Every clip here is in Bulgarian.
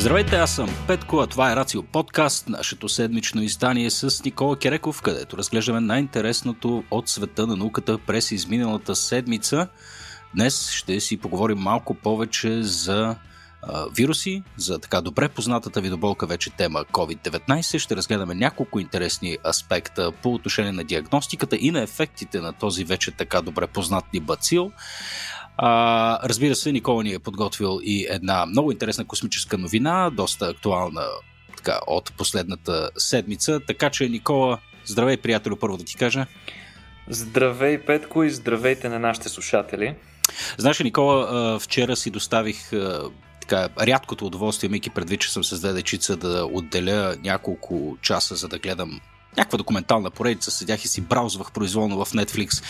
Здравейте, аз съм Петко, а това е Рацио Подкаст, нашето седмично издание с Никола Кереков, където разглеждаме най-интересното от света на науката през изминалата седмица. Днес ще си поговорим малко повече за вируси, за така добре познатата ви до болка вече тема COVID-19. Ще разгледаме няколко интересни аспекта по отношение на диагностиката и на ефектите на този вече така добре познат ни бацил. Разбира се, Никола ни е подготвил и една много интересна космическа новина, доста актуална така, от последната седмица. Така че, Никола, здравей, приятелю, първо да ти кажа. Здравей, Петко, и здравейте на нашите слушатели. Знаеш ли, Никола, вчера си доставих рядкото удоволствие, имайки предвид, че съм с дедечица, да отделя няколко часа, за да гледам някаква документална поредица, седях и си браузвах произволно в Netflix,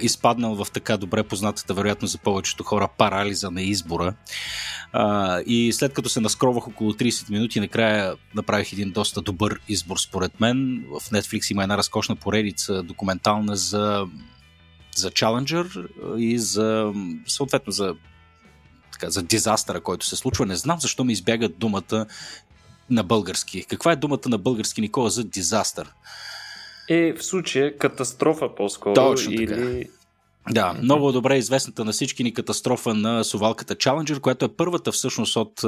изпаднал в така добре познатата, вероятно за повечето хора, парализа на избора. И след като се наскровах около 30 минути, накрая направих един доста добър избор според мен. В Netflix има една разкошна поредица документална за Челънджър и за съответно за дизастъра, който се случва. Не знам защо ми избяга думата на български. Каква е думата на български, Никола, за дизастър? В случая катастрофа по-скоро. Точно така. Да, много добре известната на всички ни катастрофа на совалката Челънджър, която е първата всъщност от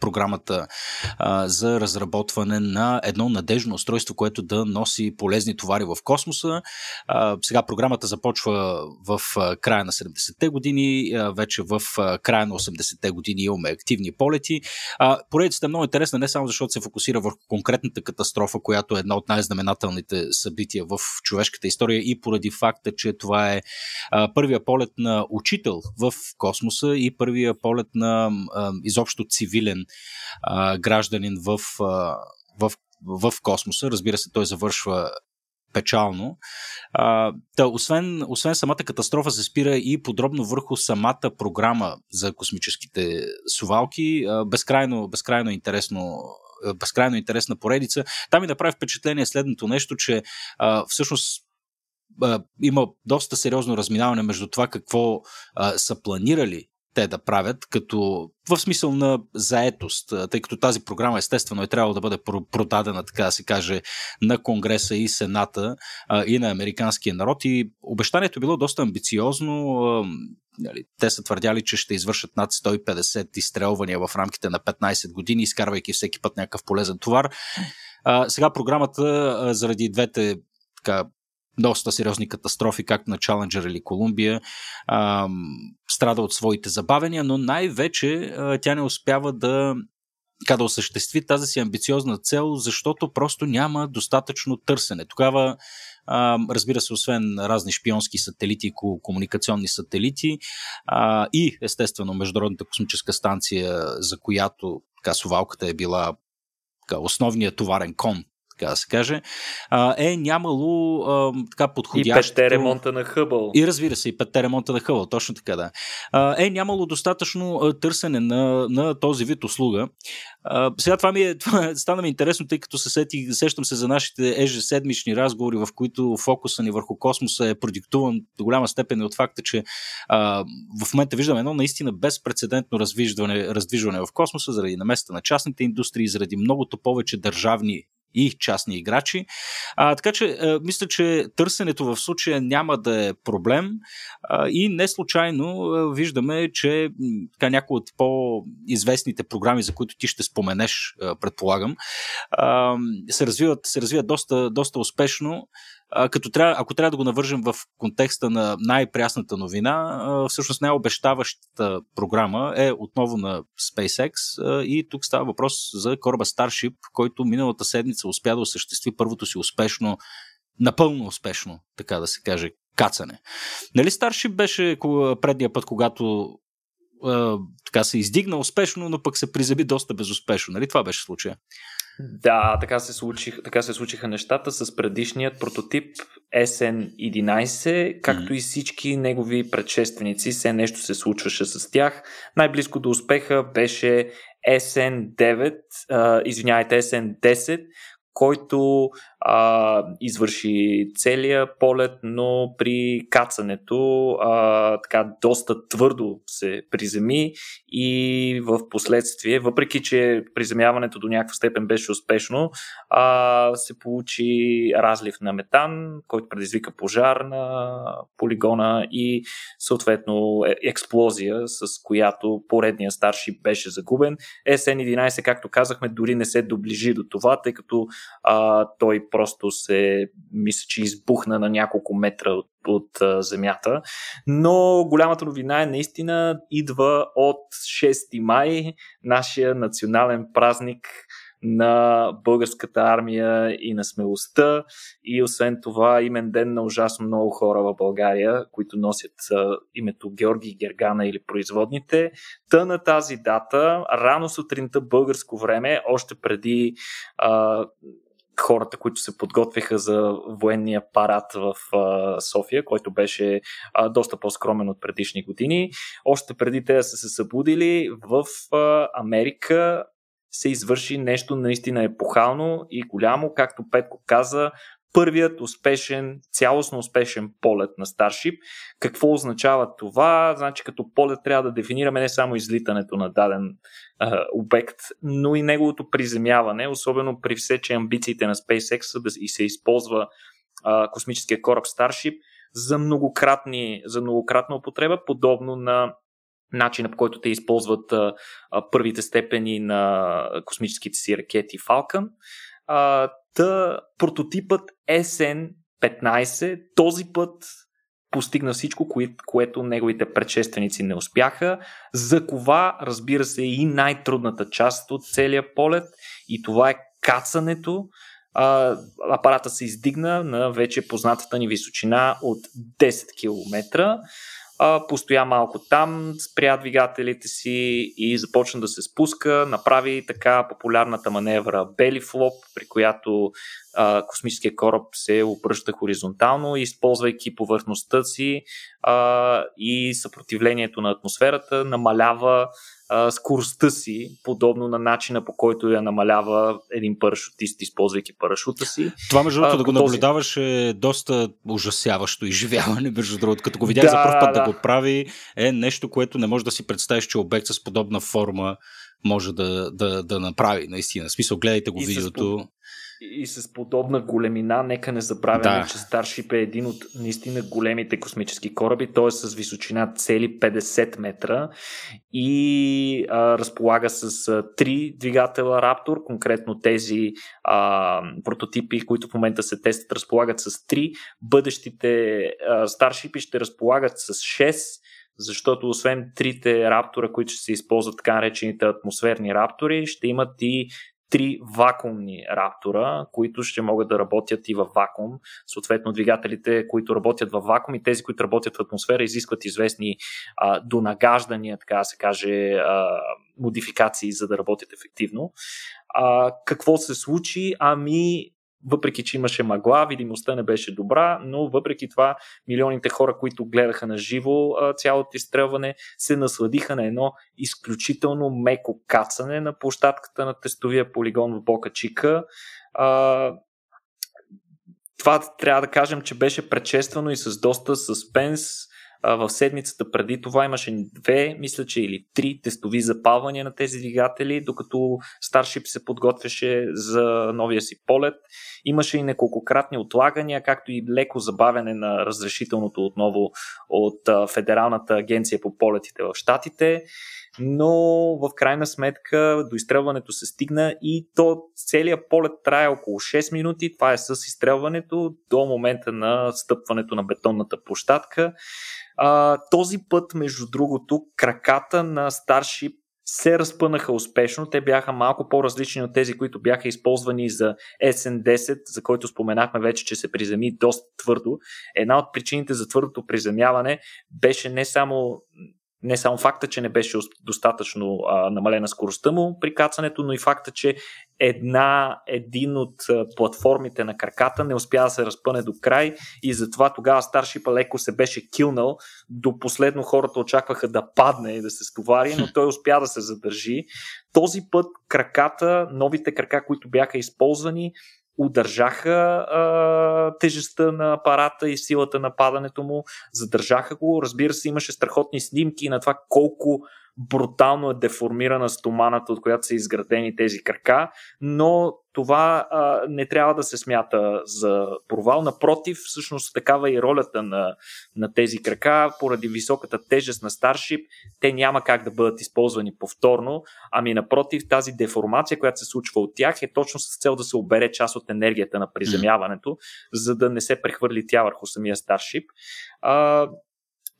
програмата за разработване на едно надежно устройство, което да носи полезни товари в космоса. Сега програмата започва в края на 70-те години, вече в края на 80-те години имаме активни полети. Поредицата е много интересна, не само защото се фокусира върху конкретната катастрофа, която е една от най-знаменателните събития в човешката история и поради факта, че това е първия полет на учител в космоса и първия полет на изобщо цивилен гражданин в космоса. Разбира се, той завършва печално. Освен самата катастрофа, се спира и подробно върху самата програма за космическите совалки. Безкрайно интересна поредица. Там ми направи впечатление следното нещо, че всъщност има доста сериозно разминаване между това какво са планирали те да правят, като в смисъл на заетост, тъй като тази програма естествено е трябвало да бъде продадена, така да се каже, на Конгреса и Сената и на американския народ, и обещанието било доста амбициозно. Те са твърдяли, че ще извършат над 150 изстрелвания в рамките на 15 години, изкарвайки всеки път някакъв полезен товар. Сега програмата заради двете доста сериозни катастрофи, както на Челънджър или Колумбия, страда от своите забавения, но най-вече тя не успява да осъществи тази си амбициозна цел, защото просто няма достатъчно търсене. Тогава, разбира се, освен разни шпионски сателити и комуникационни сателити и естествено Международната космическа станция, за която совалката е била основният товарен кон, така да се каже, нямало подходящо... И петте ремонта на Хъбъл. И разбира се, и петте ремонта на Хъбъл, точно така, да. Нямало достатъчно търсене на този вид услуга. Сега това стана ми интересно, тъй като сещам се за нашите ежеседмични разговори, в които фокуса ни върху космоса е продиктуван до голяма степен от факта, че в момента виждаме едно наистина безпрецедентно раздвижване в космоса заради намесата на частните индустрии, заради многото повече държавни и частни играчи. Така че мисля, че търсенето в случая няма да е проблем и не случайно виждаме, че някои от по-известните програми, за които ти ще споменеш, предполагам, се развиват доста успешно. Ако трябва да го навържем в контекста на най-прясната новина, всъщност най-обещаващата програма е отново на SpaceX и тук става въпрос за кораба Starship, който миналата седмица успя да осъществи първото си напълно успешно, така да се каже, кацане. Нали Starship беше предния път, когато се издигна успешно, но пък се призаби доста безуспешно. Нали това беше случая? Да, така се случиха нещата с предишният прототип SN11, както и всички негови предшественици, все нещо се случваше с тях. Най-близко до успеха беше SN10, който извърши целия полет, но при кацането така доста твърдо се приземи и в последствие, въпреки че приземяването до някаква степен беше успешно, се получи разлив на метан, който предизвика пожар на полигона и съответно експлозия, с която поредния Starship беше загубен. SN11, както казахме, дори не се доближи до това, тъй като той просто се мисля, че избухна на няколко метра от земята. Но голямата новина е наистина идва от 6 май, нашия национален празник на българската армия и на смелостта, и освен това имен ден на ужасно много хора в България, които носят името Георги, Гергана или производните. Та на тази дата, рано сутринта българско време, още преди хората, които се подготвиха за военния парад в София, който беше доста по-скромен от предишни години, още преди те да са се събудили, в Америка се извърши нещо наистина епохално и голямо, както Петко каза, първият успешен, цялостно успешен полет на Starship. Какво означава това? Значи като полет трябва да дефинираме не само излитането на даден обект, но и неговото приземяване, особено при все, че амбициите на SpaceX са да се използва космическия кораб Starship за многократна употреба, подобно на начина, по който те използват първите степени на космическите си ракети Falcon. Та прототипът SN15 този път постигна всичко, което неговите предшественици не успяха. За това, разбира се, и най-трудната част от целия полет, и това е кацането. Апарата се издигна на вече познатата ни височина от 10 км. Постоя малко там, спря двигателите си и започна да се спуска, направи така популярната маневра бели флоп, при която космическия кораб се обръща хоризонтално, използвайки повърхността си и съпротивлението на атмосферата, намалява скоростта си, подобно на начина, по който я намалява един парашутист, използвайки парашута си. Това, между другото, да го наблюдаваш е доста ужасяващо изживяване, между другото. Като го видях за пръв път да го прави, е нещо, което не можеш да си представиш, че обект с подобна форма може да направи, наистина. В смисъл, гледайте го видеото. И с подобна големина, нека не забравяме, че Starship е един от наистина големите космически кораби, т.е. с височина цели 50 метра и разполага с 3 двигатела Раптор, конкретно тези прототипи, които в момента се тестват, разполагат с 3, бъдещите Starship ще разполагат с 6, защото освен 3-те Раптора, които ще се използват, така наречените атмосферни Раптори, ще имат и 3 вакуумни Раптора, които ще могат да работят и във вакуум. Съответно, двигателите, които работят във вакуум, и тези, които работят в атмосфера, изискват известни донагаждания, така да се каже, модификации, за да работят ефективно. Какво се случи? Въпреки че имаше мъгла, видимостта не беше добра, но въпреки това милионите хора, които гледаха на живо цялото изстрелване, се насладиха на едно изключително меко кацане на площадката на тестовия полигон в Бока Чика. Това трябва да кажем, че беше предшествано и с доста съспенс. В седмицата преди това имаше 2, мисля, че или 3 тестови запалвания на тези двигатели, докато Starship се подготвяше за новия си полет. Имаше и неколкократни отлагания, както и леко забавяне на разрешителното отново от Федералната агенция по полетите в щатите, но в крайна сметка до изстрелването се стигна и то целият полет трае около 6 минути, това е с изстрелването до момента на стъпването на бетонната площадка. Този път, между другото, краката на Starship се разпънаха успешно. Те бяха малко по-различни от тези, които бяха използвани за SN10, за който споменахме вече, че се приземи доста твърдо. Една от причините за твърдото приземяване беше не само факта, че не беше достатъчно намалена скоростта му при кацането, но и факта, че един от платформите на краката не успя да се разпъне до край и затова тогава Starship леко се беше килнал. До последно хората очакваха да падне и да се стовари, но той успя да се задържи. Този път новите крака, които бяха използвани, удържаха тежестта на апарата и силата на падането му, задържаха го. Разбира се, имаше страхотни снимки на това колко брутално е деформирана стоманата, от която са изградени тези крака, но това не трябва да се смята за провал. Напротив, всъщност такава е и ролята на тези крака. Поради високата тежест на Starship, те няма как да бъдат използвани повторно, ами напротив, тази деформация, която се случва от тях, е точно с цел да се обере част от енергията на приземяването, за да не се прехвърли тя върху самия Starship.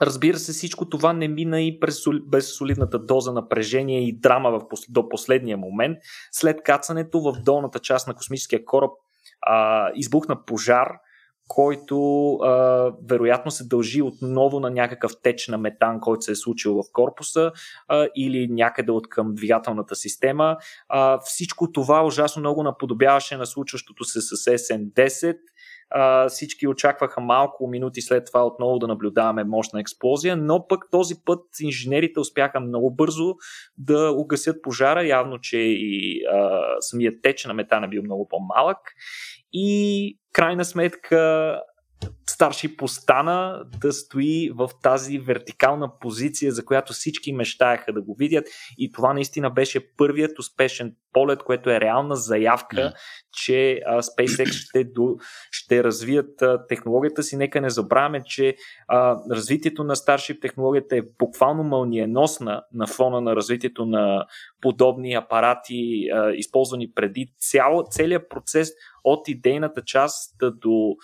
Разбира се, всичко това не мина и без солидната доза напрежение и драма до последния момент. След кацането в долната част на космическия кораб избухна пожар, който вероятно се дължи отново на някакъв теч на метан, който се е случил в корпуса или някъде от към двигателната система. Всичко това ужасно много наподобяваше на случващото се с SN10. Всички очакваха малко минути след това отново да наблюдаваме мощна експлозия, но пък този път инженерите успяха много бързо да угасят пожара, явно, че и самият теч на метана бил много по-малък и крайна сметка Starship остана да стои в тази вертикална позиция, за която всички мечтаяха да го видят, и това наистина беше първият успешен полет, което е реална заявка, че SpaceX ще развият технологията си. Нека не забравяме, че развитието на Starship технологията е буквално мълниеносна на фона на развитието на подобни апарати, използвани преди. Целият процес от идейната част до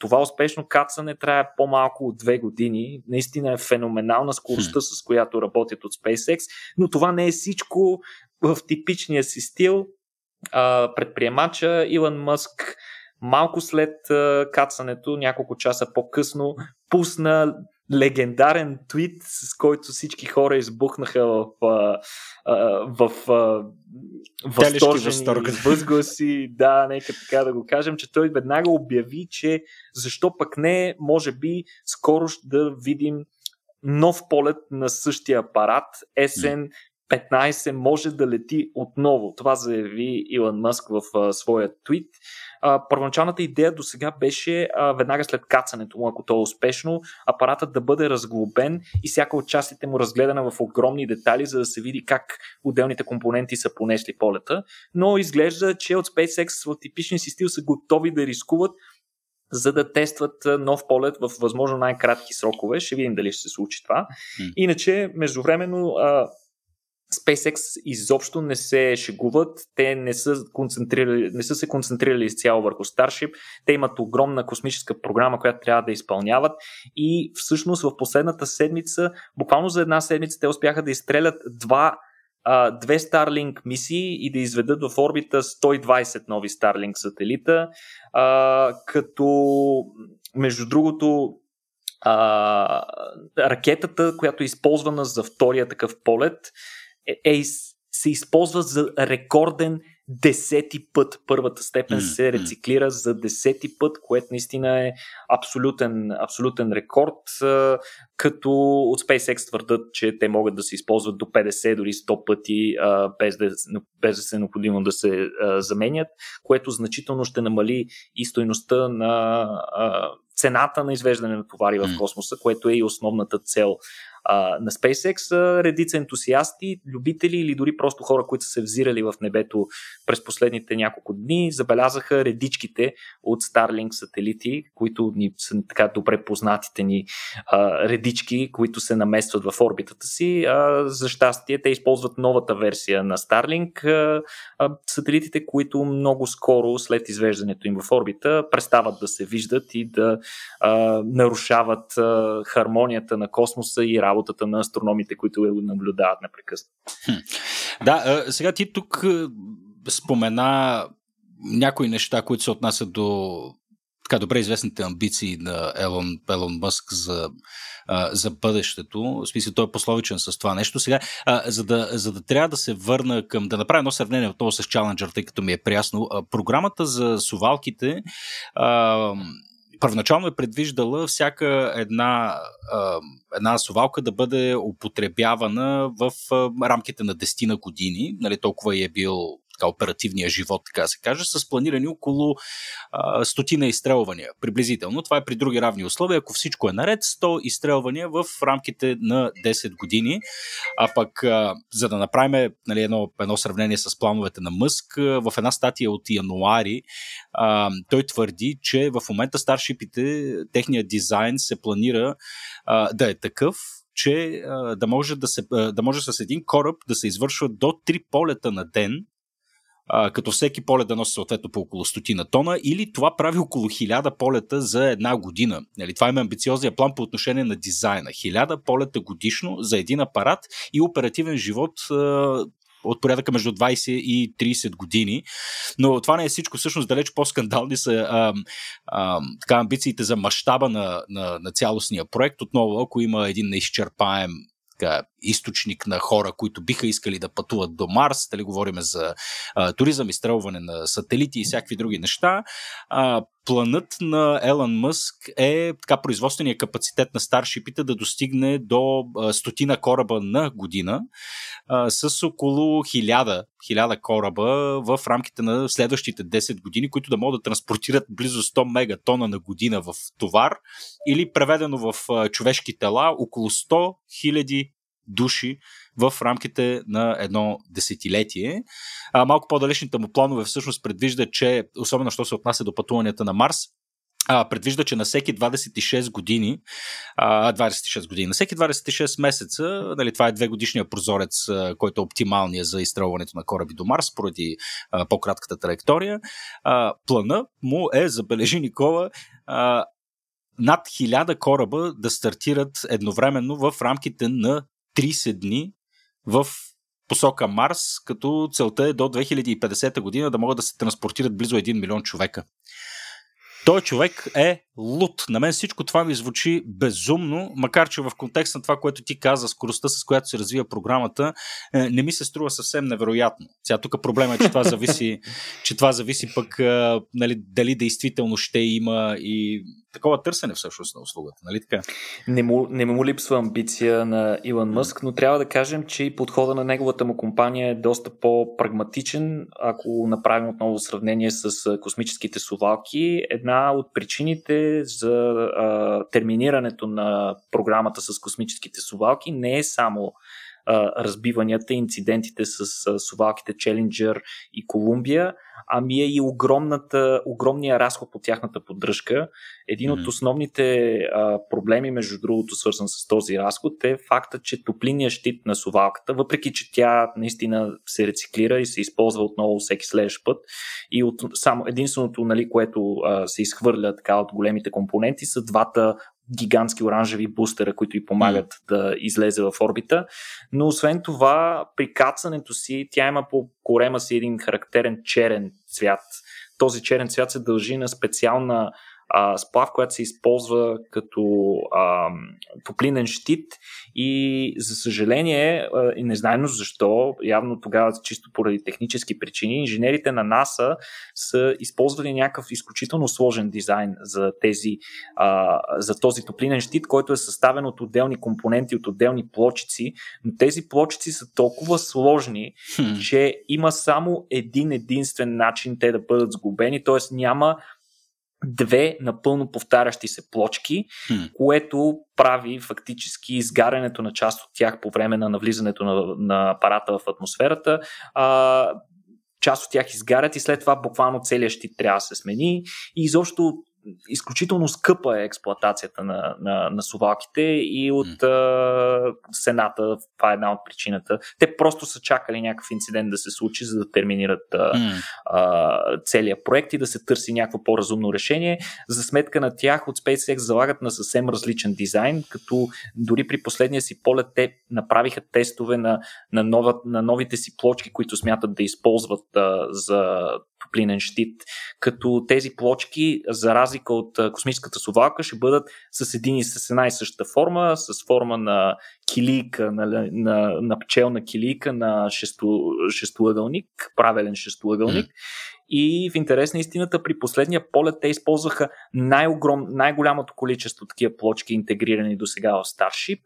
това успешно кацане трае по-малко от 2 години. Наистина е феноменална скоростта, с която работят от SpaceX, но това не е всичко. В типичния си стил предприемача Илън Мъск малко след кацането, няколко часа по-късно, пусна легендарен твит, с който всички хора избухнаха в възторжени възгласи. Да, нека така да го кажем, че той веднага обяви, че защо пък не, може би скоро ще да видим нов полет на същия апарат SN 15 може да лети отново. Това заяви Илън Мъск в своя твит. Първоначалната идея до сега беше веднага след кацането му, ако то е успешно, апаратът да бъде разглобен и всяка от частите му разгледана в огромни детали, за да се види как отделните компоненти са понесли полета. Но изглежда, че от SpaceX в типичния си стил са готови да рискуват, за да тестват нов полет в възможно най-кратки срокове. Ще видим дали ще се случи това. Иначе, междувременно, SpaceX изобщо не се шегуват, те не са се концентрирали изцяло върху Starship, те имат огромна космическа програма, която трябва да изпълняват, и всъщност в последната седмица, буквално за една седмица, те успяха да изстрелят две Starlink мисии и да изведат в орбита 120 нови Starlink сателита, като между другото ракетата, която е използвана за втория такъв полет, се използва за рекорден 10-ти път. Първата степен се рециклира за 10-ти път, което наистина е абсолютен рекорд, като от SpaceX твърдат, че те могат да се използват до 50, дори 100 пъти без да се е необходимо да се заменят, което значително ще намали и стойността на цената на извеждане на товари в космоса, което е и основната цел на SpaceX. Редица ентусиасти, любители или дори просто хора, които са се взирали в небето през последните няколко дни, забелязаха редичките от Starlink сателити, които са така добре познатите ни редички, които се наместват в орбитата си. За щастие, те използват новата версия на Starlink. Сателитите, които много скоро след извеждането им в орбита престават да се виждат и да нарушават хармонията на космоса и работата на астрономите, които го наблюдават непрекъснато. Да, сега ти тук спомена някои неща, които се отнасят до така добре известните амбиции на Елон Мъск за бъдещето. В смисъл, той е пословичен с това нещо. Сега, за да трябва да се върна към, да направя едно сравнение отново с Челънджър, тъй като ми е приясно, програмата за сувалките първоначално е предвиждала всяка една сувалка да бъде употребявана в рамките на 10 години. Нали, толкова е бил така, оперативния живот, така се каже, са планирани около 100 изстрелвания приблизително. Това е при други равни условия. Ако всичко е наред, 100 изстрелвания в рамките на 10 години. А пък, за да направим едно сравнение с плановете на Мъск, в една статия от януари той твърди, че в момента старшипите, техният дизайн се планира да е такъв, че да може с един кораб да се извършва до 3 полета на ден, като всеки полет да носи съответно по около 100 тона, или това прави около 1000 полета за една година. Това е амбициозният план по отношение на дизайна. 1000 полета годишно за един апарат и оперативен живот от порядъка между 20 и 30 години. Но това не е всичко. Всъщност далеч по-скандални са така, амбициите за мащаба на цялостния проект. Отново, ако има един неизчерпаем източник на хора, които биха искали да пътуват до Марс, дали говорим за туризъм, изстрелване на сателити и всякакви други неща, планът на Елън Мъск е така производствения капацитет на старшипите да достигне до 100 кораба на година, с около 1000 кораба в рамките на следващите 10 години, които да могат да транспортират близо 100 мегатона на година в товар, или преведено в човешки тела около 100 000 души в рамките на едно десетилетие. Малко по-далечните му планове всъщност предвижда, че, особено що се отнася до пътуванията на Марс, предвижда, че на всеки 26 години, на всеки 26 месеца, това е 2-годишният прозорец, който е оптималният за изстрелването на кораби до Марс, поради по-кратката траектория, плана му е, забележи Никола, над 1000 кораба да стартират едновременно в рамките на 30 дни в посока Марс, като целта е до 2050 година да могат да се транспортират близо 1 милион човека. Той човек е луд. На мен всичко това ми звучи безумно, макар че в контекст на това, което ти каза, скоростта, с която се развива програмата, не ми се струва съвсем невероятно. Сега тук проблемът е, че това зависи пък дали действително ще има и такова търсене всъщност на услугата. Нали така? Не му липсва амбиция на Илън Мъск, но трябва да кажем, че и подхода на неговата му компания е доста по-прагматичен. Ако направим отново сравнение с космическите совалки, една от причините за терминирането на програмата с космическите совалки не е само разбиванията, инцидентите с совалките Челънджър и Колумбия, ами е и огромния разход по тяхната поддръжка. Един от основните проблеми, между другото, свързан с този разход, е факта, че топлинният щит на совалката, въпреки че тя наистина се рециклира и се използва отново всеки следващ път, и само единственото, което се изхвърля така от големите компоненти, са двата гигантски оранжеви бустера, които й помагат да излезе в орбита. Но освен това, при кацането си тя има по корема си един характерен черен цвят. Този черен цвят се дължи на специална сплав, която се използва като топлинен щит, и за съжаление, и незнайно защо, явно тогава чисто поради технически причини, инженерите на НАСА са използвали някакъв изключително сложен дизайн за този топлинен щит, който е съставен от отделни компоненти, от отделни плочици, но тези плочици са толкова сложни, че има само един единствен начин те да бъдат сгубени, т.е. няма 2 напълно повтарящи се плочки, което прави фактически изгарянето на част от тях по време на навлизането на апарата в атмосферата. Част от тях изгарят и след това буквално целият щит трябва да се смени, и изобщо изключително скъпа е експлоатацията на совалките, и от Сената, това е една от причината. Те просто са чакали някакъв инцидент да се случи, за да терминират целия проект и да се търси някакво по-разумно решение. За сметка на тях от SpaceX залагат на съвсем различен дизайн, като дори при последния си полет те направиха тестове на новите си плочки, които смятат да използват за топлинен щит, като тези плочки, за разлика от космическата совалка, ще бъдат с една и съща форма, с форма на килийка, на пчелна килийка, на шестоъгълник, правилен шестоъгълник. И в интерес на истината, при последния полет те използваха най-голямото количество такива плочки, интегрирани до сега в Starship,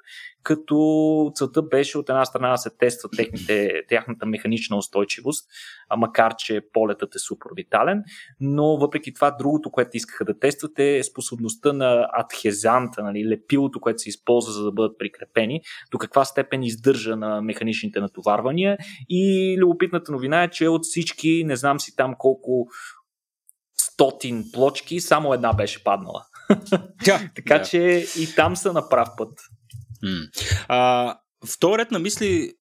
като целта беше от една страна да се тества тяхната механична устойчивост, макар че полетът е супроорбитален, но въпреки това другото, което искаха да тестват, е способността на адхезанта, нали, лепилото, което се използва за да бъдат прикрепени, до каква степен издържа на механичните натоварвания. И любопитната новина е, че от всички, не знам си там колко стотин плочки, само една беше паднала. Така че и там са на прав път. Вторият на мисли,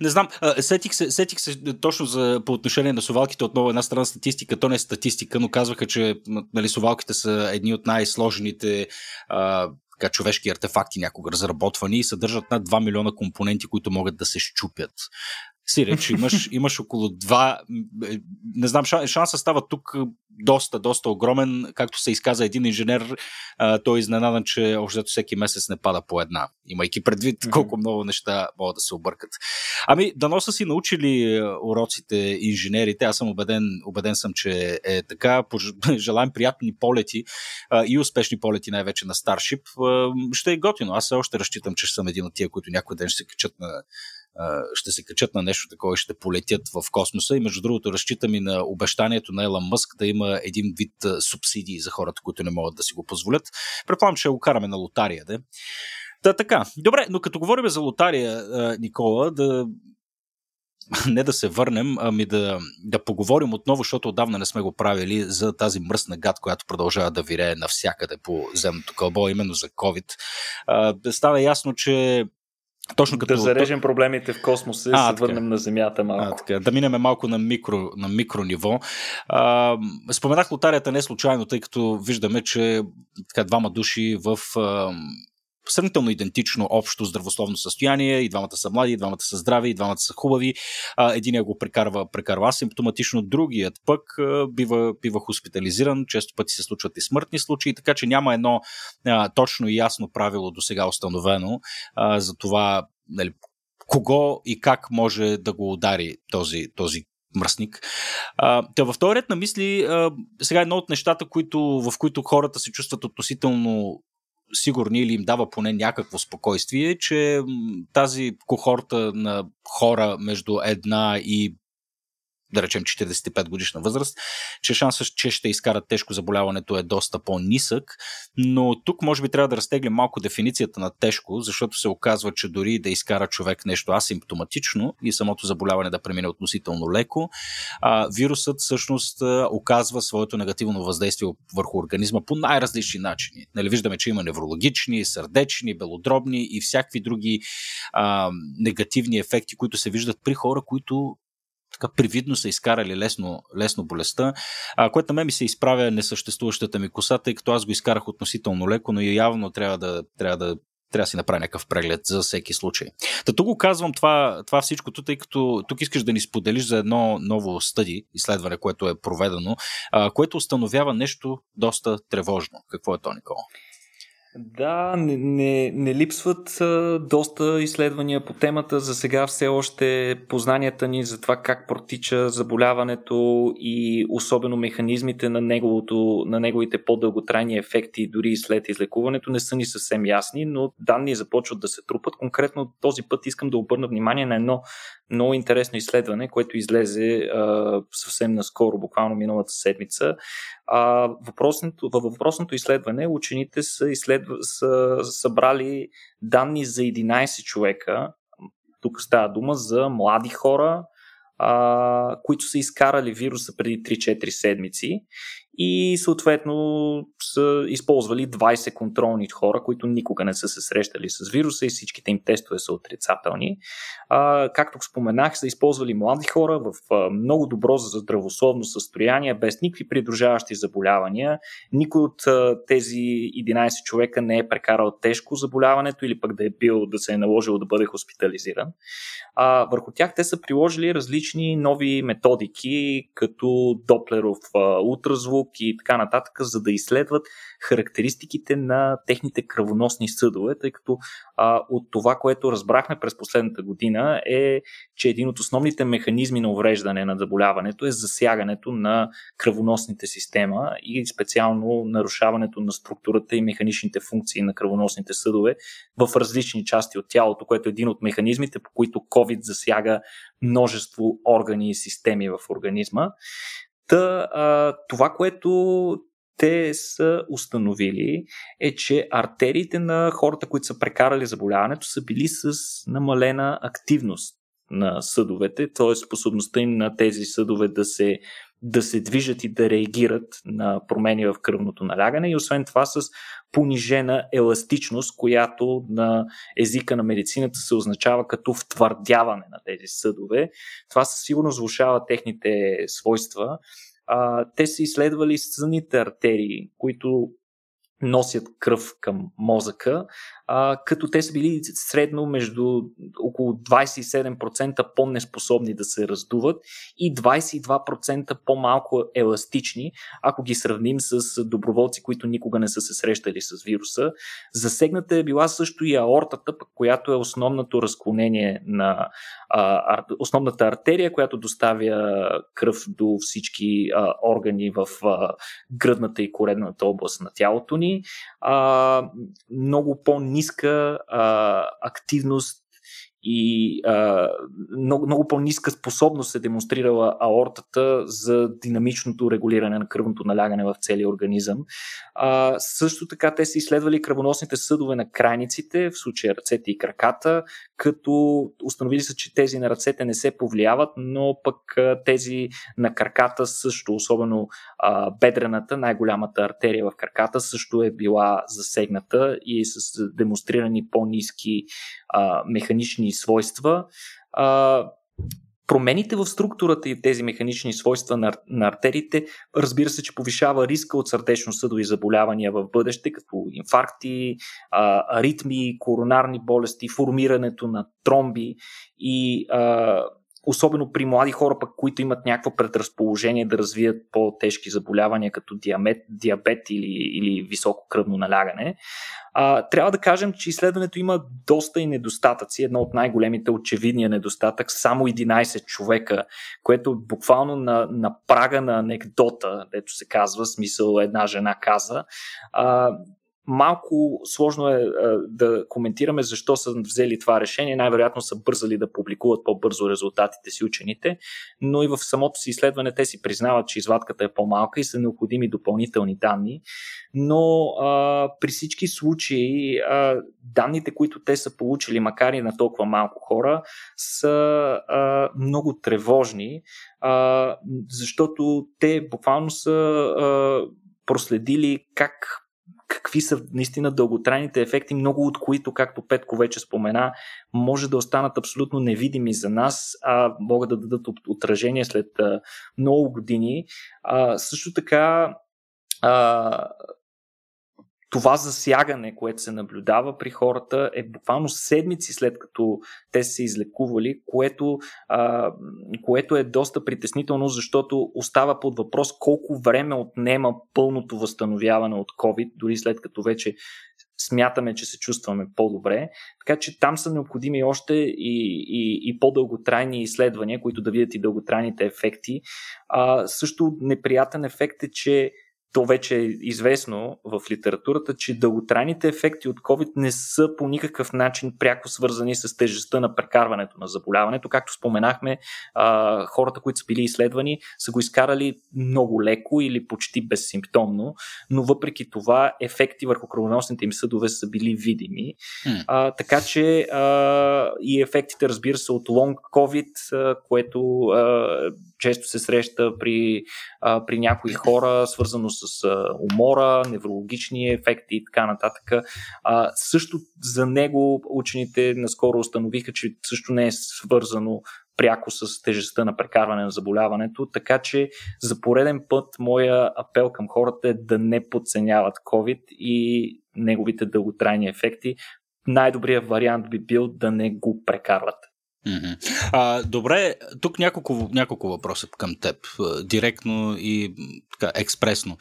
не знам, сетих се точно за, по отношение на совалките, отново една страна статистика, то не е статистика, но казваха, че нали, совалките са едни от най-сложните човешки артефакти някога разработвани и съдържат над 2 милиона компоненти, които могат да се щупят. Си речи, имаш около 2, не знам, шанса става тук доста огромен, както се изказа един инженер, той е изненадан, че общо всеки месец не пада по една, имайки предвид колко много неща могат да се объркат. Ами, дано са си научили уроците инженерите, аз съм убеден съм, че е така, желаем приятни полети и успешни полети най-вече на Starship, ще е готино, аз още разчитам, че съм един от тия, които някой ден ще се качат на нещо такова и ще полетят в космоса и между другото разчитам и на обещанието на Илън Мъск да има един вид субсидии за хората, които не могат да си го позволят. Предполагам, че го караме на лотария, да? Да, така. Добре, но като говорим за лотария, Никола, не да се върнем, ами да поговорим отново, защото отдавна не сме го правили за тази мръсна гад, която продължава да вирее навсякъде по земното кълбо, именно за COVID. Става ясно, че точно като... Да зарежем проблемите в космоса и се върнем на Земята малко. Да минем малко на микро ниво. Споменах лотарията не случайно, тъй като виждаме, че така, двама души в сравнително идентично общо здравословно състояние, и двамата са млади, и двамата са здрави, и двамата са хубави. Единият го прекарва асимптоматично, другият пък бива хоспитализиран, често пъти се случват и смъртни случаи, така че няма едно точно и ясно правило до сега установено за това нали, кого и как може да го удари този мръсник. Във вторият на мисли, сега едно от нещата, в които хората се чувстват относително сигурни или им дава поне някакво спокойствие, че тази кохорта на хора между една и да речем 45 годишна възраст, че шансът, че ще изкарат тежко заболяването е доста по-нисък, но тук може би трябва да разтеглим малко дефиницията на тежко, защото се оказва, че дори да изкара човек нещо асимптоматично и самото заболяване да премине относително леко, вирусът всъщност оказва своето негативно въздействие върху организма по най-различни начини. Нали, виждаме, че има неврологични, сърдечни, белодробни и всякакви други негативни ефекти, които се виждат при хора, които така привидно са изкарали лесно болестта, което на мен ми се изправя несъществуващата ми коса, тъй като аз го изкарах относително леко, но и явно трябва да си направя някакъв преглед за всеки случай. Тук го казвам това всичкото, тъй като тук искаш да ни споделиш за едно ново изследване, което е проведено, което установява нещо доста тревожно. Какво е то, Никола? Да, не липсват доста изследвания по темата. За сега все още познанията ни за това как протича заболяването и особено механизмите на неговите по-дълготрайни ефекти дори след излекуването не са ни съвсем ясни, но данни започват да се трупат. Конкретно този път искам да обърна внимание на едно много интересно изследване, което излезе съвсем наскоро, буквално миналата седмица. Във въпросното изследване учените са събрали данни за 11 човека. Тук става дума за млади хора, които са изкарали вируса преди 3-4 седмици и съответно са използвали 20 контролни хора, които никога не са се срещали с вируса и всичките им тестове са отрицателни. Както споменах, са използвали млади хора в много добро здравословно състояние, без никакви придружаващи заболявания. Никой от тези 11 човека не е прекарал тежко заболяването или пък да се е наложило да бъде хоспитализиран. Върху тях те са приложили различни нови методики, като доплеров ултразвук, Сколк и така нататък, за да изследват характеристиките на техните кръвоносни съдове, тъй като от това, което разбрахме през последната година е, че един от основните механизми на увреждане на заболяването е засягането на кръвоносните система и специално нарушаването на структурата и механичните функции на кръвоносните съдове в различни части от тялото, което е един от механизмите, по които COVID засяга множество органи и системи в организма. Това, което те са установили, е, че артериите на хората, които са прекарали заболяването, са били с намалена активност на съдовете, т.е. способността им на тези съдове да се движат и да реагират на промени в кръвното налягане и освен това с понижена еластичност, която на езика на медицината се означава като втвърдяване на тези съдове. Това със сигурност влошава техните свойства. Те са изследвали съдните артерии, които носят кръв към мозъка, като те са били средно между около 27% по-неспособни да се раздуват и 22% по-малко еластични, ако ги сравним с доброволци, които никога не са се срещали с вируса. Засегната е била също и аортата, която е основното разклонение на основната артерия, която доставя кръв до всички органи в гръдната и коредната област на тялото ни. Много по-ниска активност и много по-ниска способност се демонстрирала аортата за динамичното регулиране на кръвното налягане в целия организъм. Също така те са изследвали кръвоносните съдове на крайниците, в случая ръцете и краката, като установили са, че тези на ръцете не се повлияват, но пък тези на краката също, особено бедрената, най-голямата артерия в краката, също е била засегната и с демонстрирани по-ниски механични свойства. Промените в структурата и тези механични свойства на артериите, разбира се, че повишава риска от сърдечно-съдови заболявания в бъдеще, като инфаркти, аритмии, коронарни болести, формирането на тромби и особено при млади хора, пък, които имат някакво предразположение да развият по-тежки заболявания, като диабет или високо кръвно налягане. Трябва да кажем, че изследването има доста и недостатъци. Едно от най-големите очевидния недостатък, само 11 човека, което буквално на прага на анекдота, дето се казва, смисъл една жена каза. Малко сложно е да коментираме защо са взели това решение. Най-вероятно са бързали да публикуват по-бързо резултатите си учените, но и в самото си изследване те си признават, че извадката е по-малка и са необходими допълнителни данни. Но при всички случаи данните, които те са получили, макар и на толкова малко хора, са много тревожни, защото те буквално са проследили какви са наистина дълготрайните ефекти, много от които, както Петко вече спомена, може да останат абсолютно невидими за нас, а могат да дадат отражение след много години. Също така това засягане, което се наблюдава при хората, е буквално седмици след като те се излекували, което е доста притеснително, защото остава под въпрос колко време отнема пълното възстановяване от COVID, дори след като вече смятаме, че се чувстваме по-добре. Така че там са необходими още и по-дълготрайни изследвания, които да видят и дълготрайните ефекти. Също неприятен ефект е, че то вече е известно в литературата, че дълготрайните ефекти от COVID не са по никакъв начин пряко свързани с тежестта на прекарването на заболяването. Както споменахме, хората, които са били изследвани, са го изкарали много леко или почти безсимптомно, но въпреки това ефекти върху кръвоносните им съдове са били видими. Така че и ефектите, разбира се, от лонг COVID, което често се среща при някои хора, свързано с умора, неврологични ефекти и така нататък. Също за него учените наскоро установиха, че също не е свързано пряко с тежестта на прекарване на заболяването, така че за пореден път моя апел към хората е да не подценяват COVID и неговите дълготрайни ефекти. Най-добрият вариант би бил да не го прекарват. Добре, тук няколко въпроса към теб, директно и така, експресно.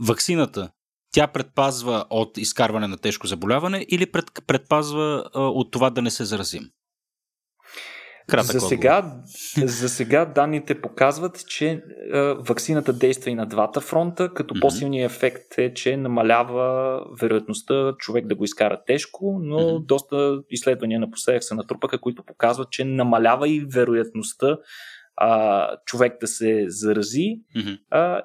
Ваксината, тя предпазва от изкарване на тежко заболяване или предпазва от това да не се заразим? За сега данните показват, че ваксината действа и на двата фронта, като по-силният ефект е, че намалява вероятността човек да го изкара тежко, но доста изследвания напоследък се натрупаха, които показват, че намалява и вероятността човек да се зарази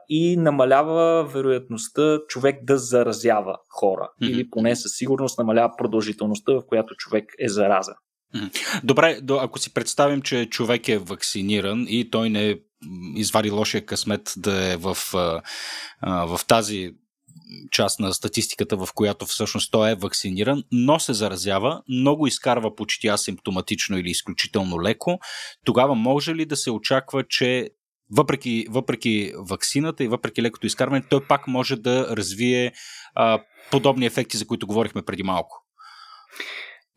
и намалява вероятността човек да заразява хора. Или поне със сигурност намалява продължителността, в която човек е заразен. Добре, ако си представим, че човек е вакциниран и той не извади лошия късмет да е в тази част на статистиката, в която всъщност той е вакциниран, но се заразява, много изкарва почти асимптоматично или изключително леко, тогава може ли да се очаква, че въпреки ваксината и въпреки лекото изкарване, той пак може да развие подобни ефекти, за които говорихме преди малко?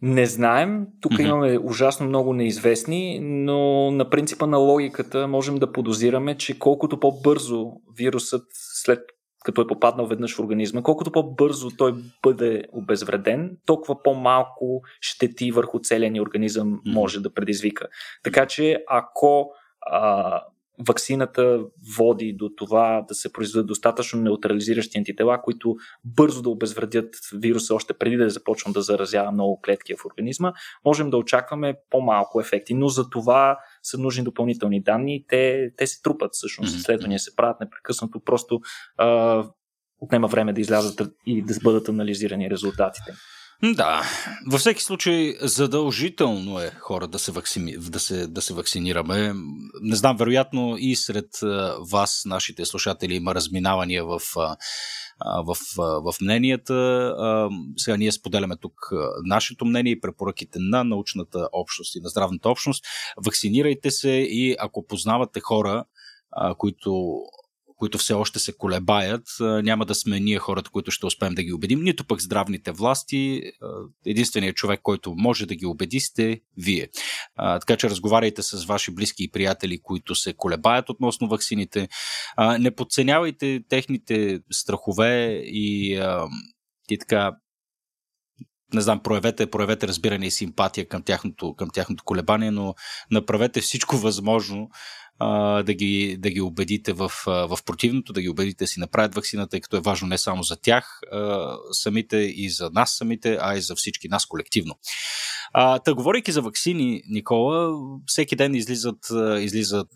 Не знаем, тук имаме ужасно много неизвестни, но на принципа на логиката можем да подозираме, че колкото по-бързо вирусът, след като е попаднал веднъж в организма, колкото по-бързо той бъде обезвреден, толкова по-малко щети върху целия ни организъм може да предизвика. Така че ако ваксината води до това да се произведат достатъчно неутрализиращи антитела, които бързо да обезвредят вируса още преди да започне да заразява много клетки в организма, можем да очакваме по-малко ефекти, но за това са нужни допълнителни данни. Те се трупат, всъщност, изследвания се правят непрекъснато, просто отнема време да излязат и да бъдат анализирани резултатите. Да, във всеки случай задължително е хора да се вакцинираме. Не знам, вероятно и сред вас, нашите слушатели, има разминавания в мненията. Сега ние споделяме тук нашето мнение и препоръките на научната общност и на здравната общност. Вакцинирайте се и ако познавате хора, които все още се колебаят, няма да сме ние хората, които ще успеем да ги убедим, нито пък здравните власти. Единственият човек, който може да ги убеди, сте вие. Така че разговаряйте с ваши близки и приятели, които се колебаят относно ваксините. Не подценявайте техните страхове и така, не знам, проявете разбиране и симпатия към тяхното колебание, но направете всичко възможно да ги убедите в противното, да ги убедите да си направят ваксината, тъй като е важно не само за тях самите и за нас самите, а и за всички нас колективно. Та, говорейки за ваксини, Никола, всеки ден излизат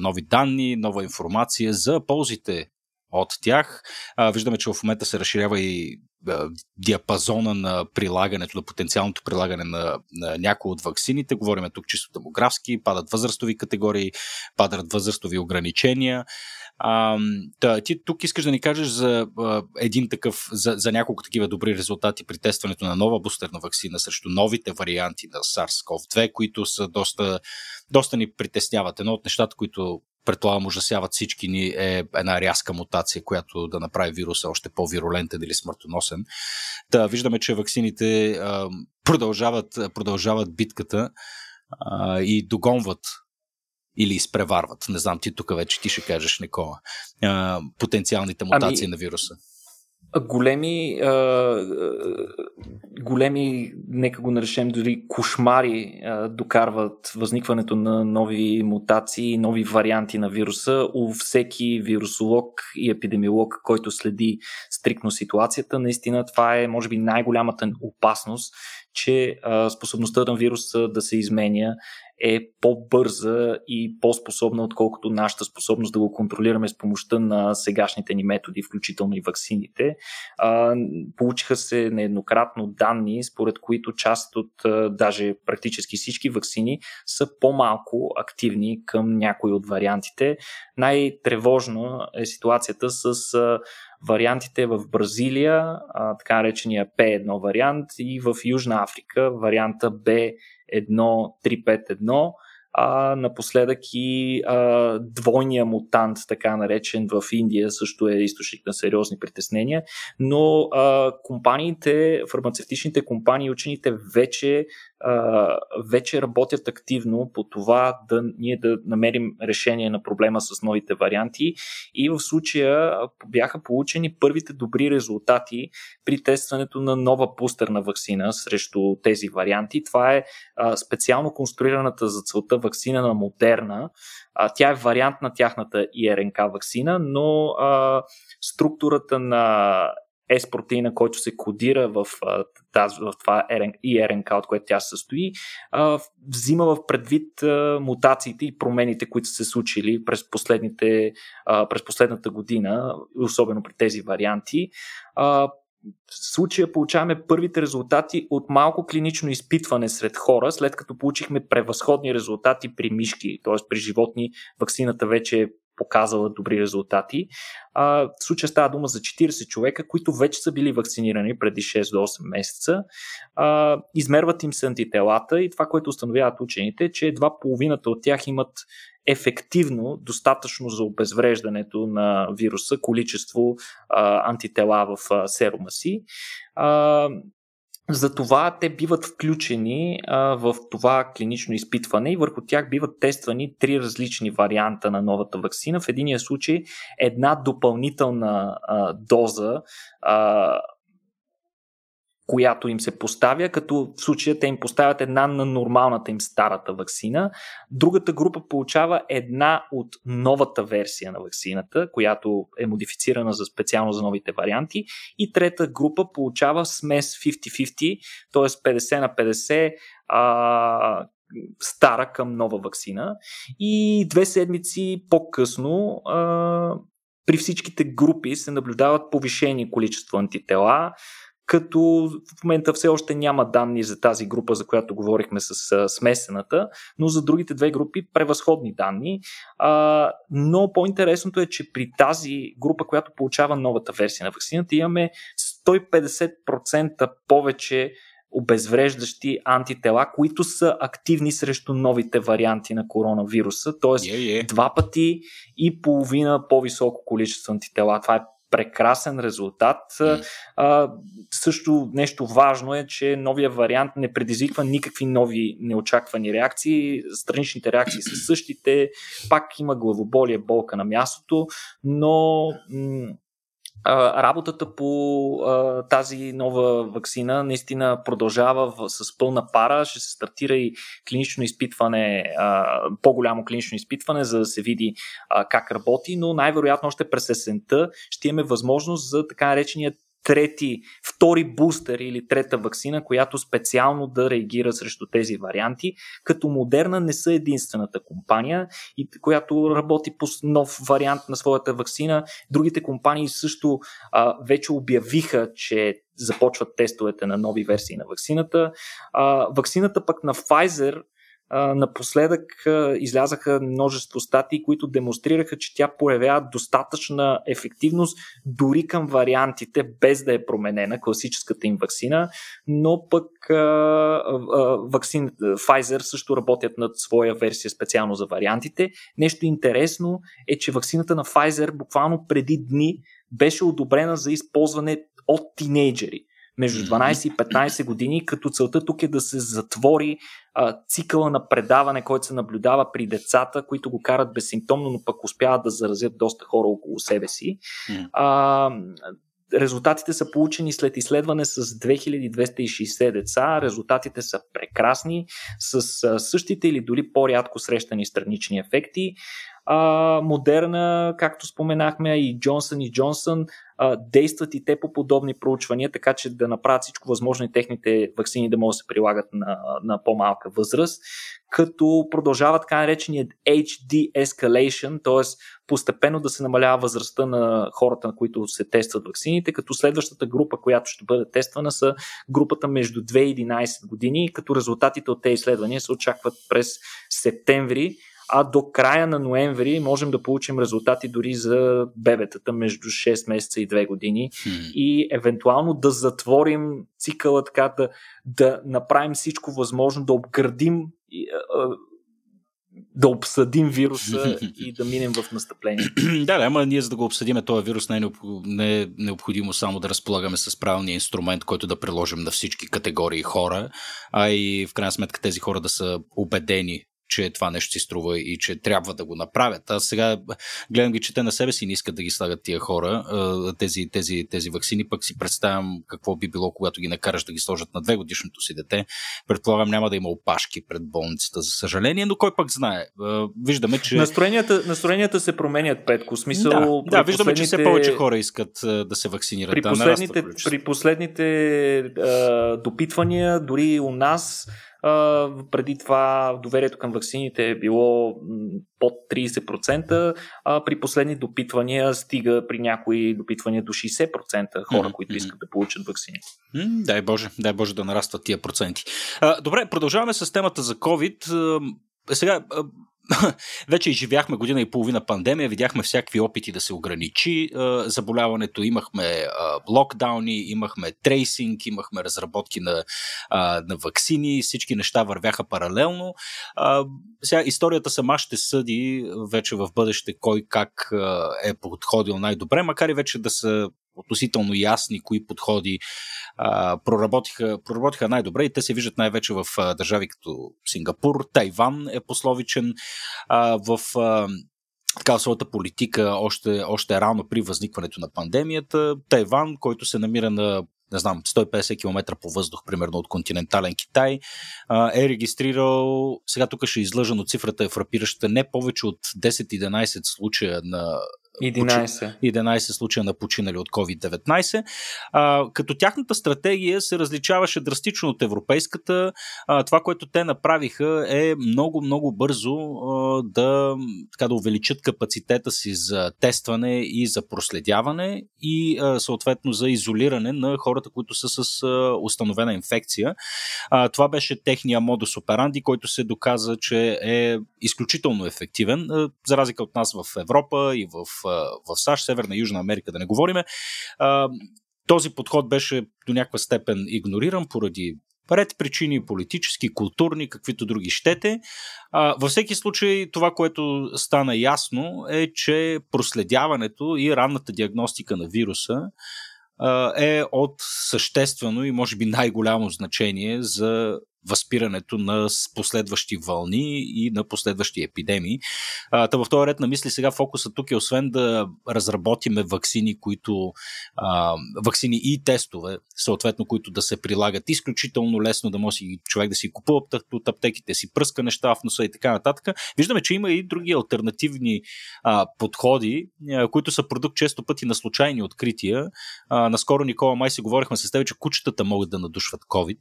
нови данни, нова информация за ползите от тях. Виждаме, че в момента се разширява и диапазона на прилагането, на потенциалното прилагане на някои от ваксините. Говорим тук чисто демографски, падат възрастови категории, падат възрастови ограничения. Ти тук искаш да ни кажеш за няколко такива добри резултати при тестването на нова бустерна ваксина срещу новите варианти на SARS-CoV-2, които са доста ни притесняват. Едно от нещата, които предполагам ужасяват всички ни, е една рязка мутация, която да направи вируса още по-вирулентен или смъртоносен. Та, виждаме, че ваксините продължават битката и догонват или изпреварват. Не знам, ти тук вече ти ще кажеш, Никола, потенциалните мутации на вируса. Големи, нека го наречем дори кошмари, докарват възникването на нови мутации, нови варианти на вируса. У всеки вирусолог и епидемиолог, който следи стриктно ситуацията, наистина това е, може би, най-голямата опасност, че способността на вируса да се изменя е по-бърза и по-способна, отколкото нашата способност да го контролираме с помощта на сегашните ни методи, включително и ваксините. Получиха се нееднократно данни, според които част от, даже практически всички ваксини са по-малко активни към някои от вариантите. Най-тревожно е ситуацията с вариантите в Бразилия, така наречения П 1 вариант, и в Южна Африка варианта B1351, напоследък и двойния мутант, така наречен, в Индия, също е източник на сериозни притеснения, но фармацевтичните компании и учените вече вече работят активно по това да ние да намерим решение на проблема с новите варианти, и в случая бяха получени първите добри резултати при тестването на нова бустерна ваксина срещу тези варианти. Това е специално конструираната за целта ваксина на Moderna. Тя е вариант на тяхната ИРНК ваксина, но структурата на S-протеина, който се кодира в това ИРНК, от което тя се състои, взима в предвид мутациите и промените, които са се случили през последната година, особено при тези варианти. В случая получаваме първите резултати от малко клинично изпитване сред хора, след като получихме превъзходни резултати при мишки, т.е. при животни ваксината вече е показала добри резултати. В случая става дума за 40 човека, които вече са били вакцинирани преди 6 до 8 месеца. Измерват им се антителата и това, което установяват учените, е, че едва половината от тях имат ефективно, достатъчно за обезвреждането на вируса, количество антитела в серума си. Затова те биват включени в това клинично изпитване и върху тях биват тествани 3 различни варианта на новата ваксина. В единия случай една допълнителна доза, която им се поставя, като в случая те им поставят една на нормалната им старата ваксина. Другата група получава една от новата версия на ваксината, която е модифицирана за специално за новите варианти, и трета група получава смес 50-50, т.е. 50/50 стара към нова ваксина, и 2 седмици по-късно при всичките групи се наблюдават повишени количества антитела, като в момента все още няма данни за тази група, за която говорихме с смесената, но за другите 2 групи превъзходни данни. Но по-интересното е, че при тази група, която получава новата версия на ваксината, имаме 150% повече обезвреждащи антитела, които са активни срещу новите варианти на коронавируса, т.е. 2,5 пъти по-високо количество антитела. Това е прекрасен резултат. Също нещо важно е, че новия вариант не предизвиква никакви нови неочаквани реакции. Страничните реакции са същите, пак има главоболие, болка на мястото, но работата по тази нова ваксина наистина продължава с пълна пара. Ще се стартира и клинично изпитване, по-голямо клинично изпитване, за да се види как работи, но най-вероятно още през есента ще имаме възможност за така наречения втори бустер или трета ваксина, която специално да реагира срещу тези варианти, като Moderna не са единствената компания, която работи по нов вариант на своята ваксина. Другите компании също вече обявиха, че започват тестовете на нови версии на ваксината. Ваксината пък на Pfizer напоследък излязаха множество статии, които демонстрираха, че тя проявява достатъчна ефективност дори към вариантите, без да е променена класическата им ваксина, но пък Pfizer също работят над своя версия специално за вариантите. Нещо интересно е, че ваксината на Pfizer буквално преди дни беше одобрена за използване от тинейджери между 12 и 15 години, като целта тук е да се затвори цикъла на предаване, който се наблюдава при децата, които го карат безсимптомно, но пък успяват да заразят доста хора около себе си. Резултатите са получени след изследване с 2260 деца. Резултатите са прекрасни, с същите или дори по-рядко срещани странични ефекти. Moderna, както споменахме, и Johnson & Johnson действат и те по подобни проучвания, така че да направят всичко възможно и техните ваксини да могат да се прилагат на по-малка възраст, като продължават така наречения HD escalation, т.е. постепенно да се намалява възрастта на хората, на които се тестват ваксините, като следващата група, която ще бъде тествана, са групата между 2 и 11 години, като резултатите от тези изследвания се очакват през септември, а до края на ноември можем да получим резултати дори за бебетата между 6 месеца и 2 години и евентуално да затворим цикъла, така да направим всичко възможно, да обградим да обсъдим вируса и да минем в настъпление. Да, ама ние за да го обсъдим този вирус не е необходимо само да разполагаме с правилния инструмент, който да приложим на всички категории хора, а и в крайна сметка тези хора да са убедени, че това нещо си струва и че трябва да го направят. Аз сега гледам ги, че те на себе си не искат да ги слагат тия хора, тези ваксини, пък си представям какво би било, когато ги накараш да ги сложат на 2-годишното си дете. Предполагам, няма да има опашки пред болницата, за съжаление, но кой пък знае. Виждаме, че... Настроенията се променят, Петко. Смисъл, да, виждаме, че все повече хора искат да се вакцинират. При последните допитвания, дори у нас... преди това доверието към ваксините е било под 30%, а при последни допитвания стига при някои допитвания до 60% хора, които искат да получат ваксини. Дай Боже да нарастват тия проценти. Добре, продължаваме с темата за COVID. Сега... Вече изживяхме година и половина пандемия, видяхме всякакви опити да се ограничи заболяването, имахме локдауни, имахме трейсинг, имахме разработки на ваксини, всички неща вървяха паралелно. Сега историята сама ще съди вече в бъдеще кой как е подходил най-добре, макар и вече да са относително ясни кои подходи проработиха най-добре и те се виждат най-вече в държави като Сингапур, Тайван е пословичен в такава своята политика още рано при възникването на пандемията. Тайван, който се намира на 150 км по въздух, примерно от континентален Китай, е регистрирал, сега тук ще излъжа, но цифрата е фрапираща, не повече от 10-11 случая на 11 случая на починали от COVID-19, като тяхната стратегия се различаваше драстично от европейската. Това, което те направиха, е много бързо да увеличат капацитета си за тестване и за проследяване и съответно за изолиране на хората, които са с установена инфекция. Това беше техния модус операнди, който се доказа, че е изключително ефективен. За разлика от нас в Европа и в САЩ, Северна и Южна Америка, да не говориме. Този подход беше до някаква степен игнориран поради ред причини, политически, културни, каквито други щете. Във всеки случай, това, което стана ясно, е, че проследяването и ранната диагностика на вируса е от съществено и може би най-голямо значение за възпирането на последващи вълни и на последващи епидемии. В този ред на мисли сега фокуса тук е освен да разработиме ваксини, които ваксини и тестове, съответно, които да се прилагат изключително лесно, да може човек да си купува от аптеките, си пръска неща в носа и така нататък. Виждаме, че има и други алтернативни подходи, които са продукт често пъти на случайни открития. Наскоро, Никола, май се говорихме с теб, че кучетата могат да надушват COVID.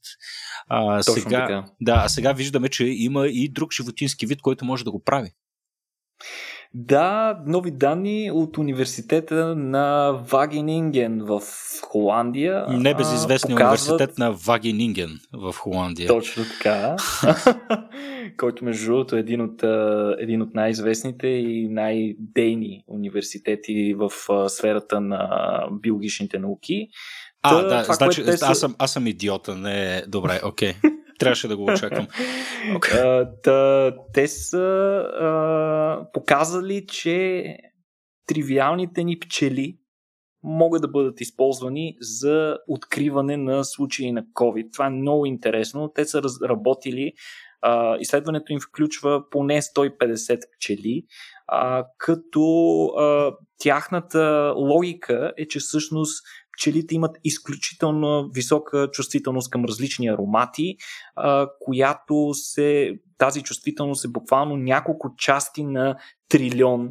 Сега виждаме, че има и друг животински вид, който може да го прави. Да, нови данни от университета на Вагенинген в Холандия. Небезизвестния университет на Вагенинген в Холандия. Точно така. Който между другото е един от най-известните и най-дейни университети в сферата на биологичните науки. Значи аз съм идиота, не е... Добре, окей. Трябваше да го очаквам. Те са показали, че тривиалните ни пчели могат да бъдат използвани за откриване на случаи на COVID. Това е много интересно. Те са разработили, изследването им включва поне 150 пчели, като тяхната логика е, че всъщност пчелите имат изключително висока чувствителност към различни аромати, тази чувствителност е буквално няколко части на трилион.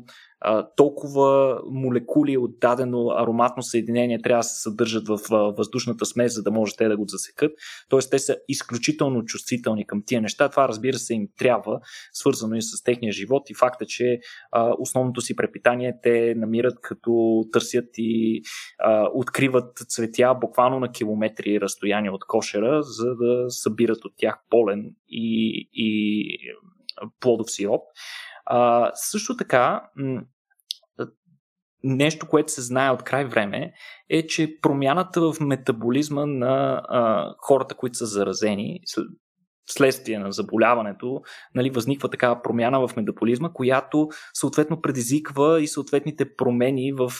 Толкова молекули от дадено ароматно съединение трябва да се съдържат в въздушната смес, за да може те да го засекат. Тоест, те са изключително чувствителни към тия неща. Това, разбира се, им трябва, свързано и с техния живот и факта, че основното си препитание те намират, като търсят и откриват цветя буквално на километри разстояние от кошера, за да събират от тях полен и плодов сироп. Също така, нещо, което се знае от край време, е, че промяната в метаболизма на хората, които са заразени, следствие на заболяването, нали, възниква такава промяна в метаболизма, която съответно предизвиква и съответните промени в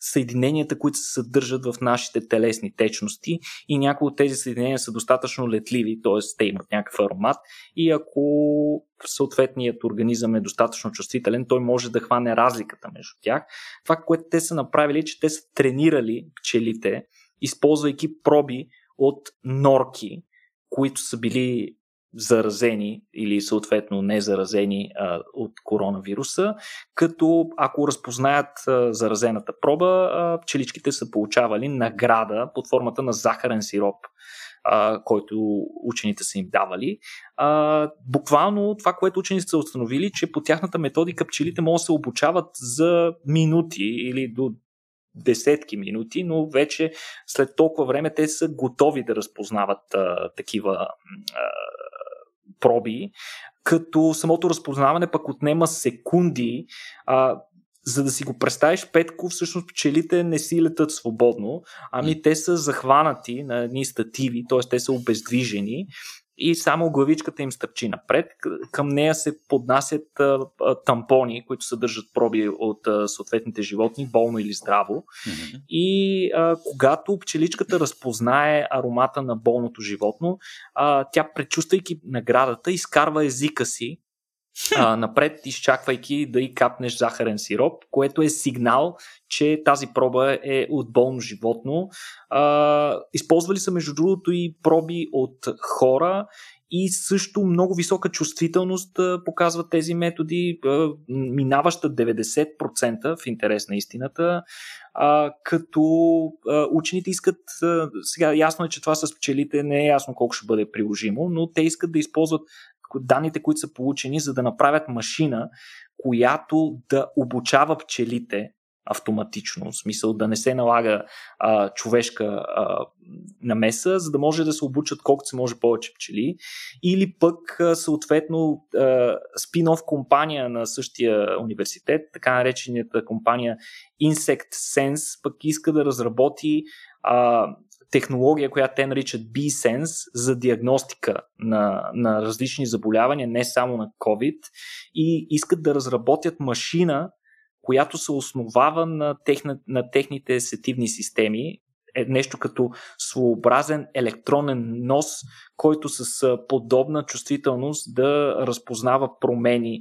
съединенията, които се съдържат в нашите телесни течности, и някои от тези съединения са достатъчно летливи, т.е. те имат някакъв аромат, и ако съответният организъм е достатъчно чувствителен, той може да хване разликата между тях. Това, което те са направили, е, че те са тренирали пчелите, използвайки проби от норки, които са били заразени или съответно незаразени от коронавируса, като ако разпознаят заразената проба, пчеличките са получавали награда под формата на захарен сироп, който учените са им давали. Буквално това, което учените са установили, че по тяхната методика пчелите могат да се обучават за минути или до десетки минути, но вече след толкова време те са готови да разпознават такива проби, като самото разпознаване пък отнема секунди. За да си го представиш, Петко, всъщност пчелите не си летат свободно, ами те са захванати на едни стативи, т.е. те са обездвижени и само главичката им стъпчи напред. Към нея се поднасят тампони, които съдържат проби от съответните животни, болно или здраво. Mm-hmm. И когато пчеличката разпознае аромата на болното животно, тя, предчувствайки наградата, изкарва езика си напред, изчаквайки да й капнеш захарен сироп, което е сигнал, че тази проба е от болно животно. Използвали са между другото и проби от хора и също много висока чувствителност показват тези методи, минаваща 90% в интерес на истината, като учените искат, сега ясно е, че това с пчелите не е ясно колко ще бъде приложимо, но те искат да използват данните, които са получени, за да направят машина, която да обучава пчелите автоматично, в смисъл да не се налага човешка намеса, за да може да се обучат колкото се може повече пчели, или пък съответно спин-офф компания на същия университет, така наречената компания Insect Sense, пък иска да разработи технология, която те наричат B-Sense, за диагностика на различни заболявания, не само на COVID, и искат да разработят машина, която се основава на техните сетивни системи, нещо като своеобразен електронен нос, който с подобна чувствителност да разпознава промени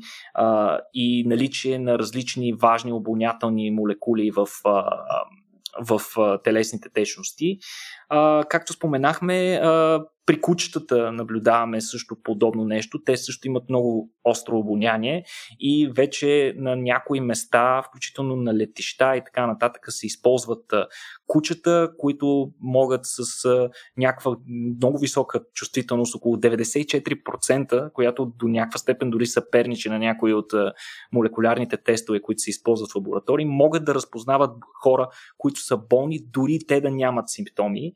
и наличие на различни важни обонятелни молекули в телесните течности. Както споменахме, при кучетата наблюдаваме също подобно нещо. Те също имат много остро обоняние и вече на някои места, включително на летища и така нататък, се използват кучета, които могат с някаква много висока чувствителност, около 94%, която до някаква степен дори съперничи на някои от молекулярните тестове, които се използват в лаборатории, могат да разпознават хора, които са болни, дори те да нямат симптоми.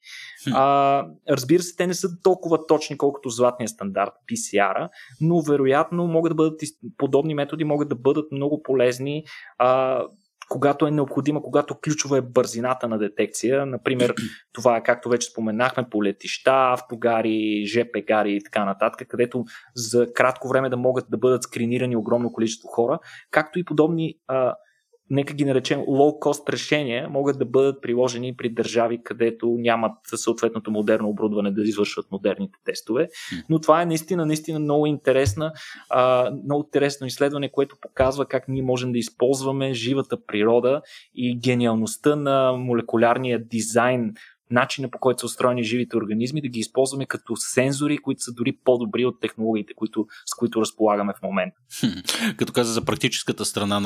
Разбира се, те не са толкова точни, колкото златния стандарт PCR-а, но вероятно могат да бъдат, подобни методи могат да бъдат много полезни, когато е необходима, когато ключова е бързината на детекция. Например, това е, както вече споменахме, по летища, автогари, ЖП гари и така нататък, където за кратко време да могат да бъдат скринирани огромно количество хора, както и подобни, нека ги наречем low-cost решения, могат да бъдат приложени при държави, където нямат съответното модерно оборудване да извършват модерните тестове. Но това е наистина много интересно изследване, което показва как ние можем да използваме живата природа и гениалността на молекулярния дизайн, начина по който са устроени живите организми, да ги използваме като сензори, които са дори по-добри от технологиите, с които разполагаме в момента. Като каза за практическата страна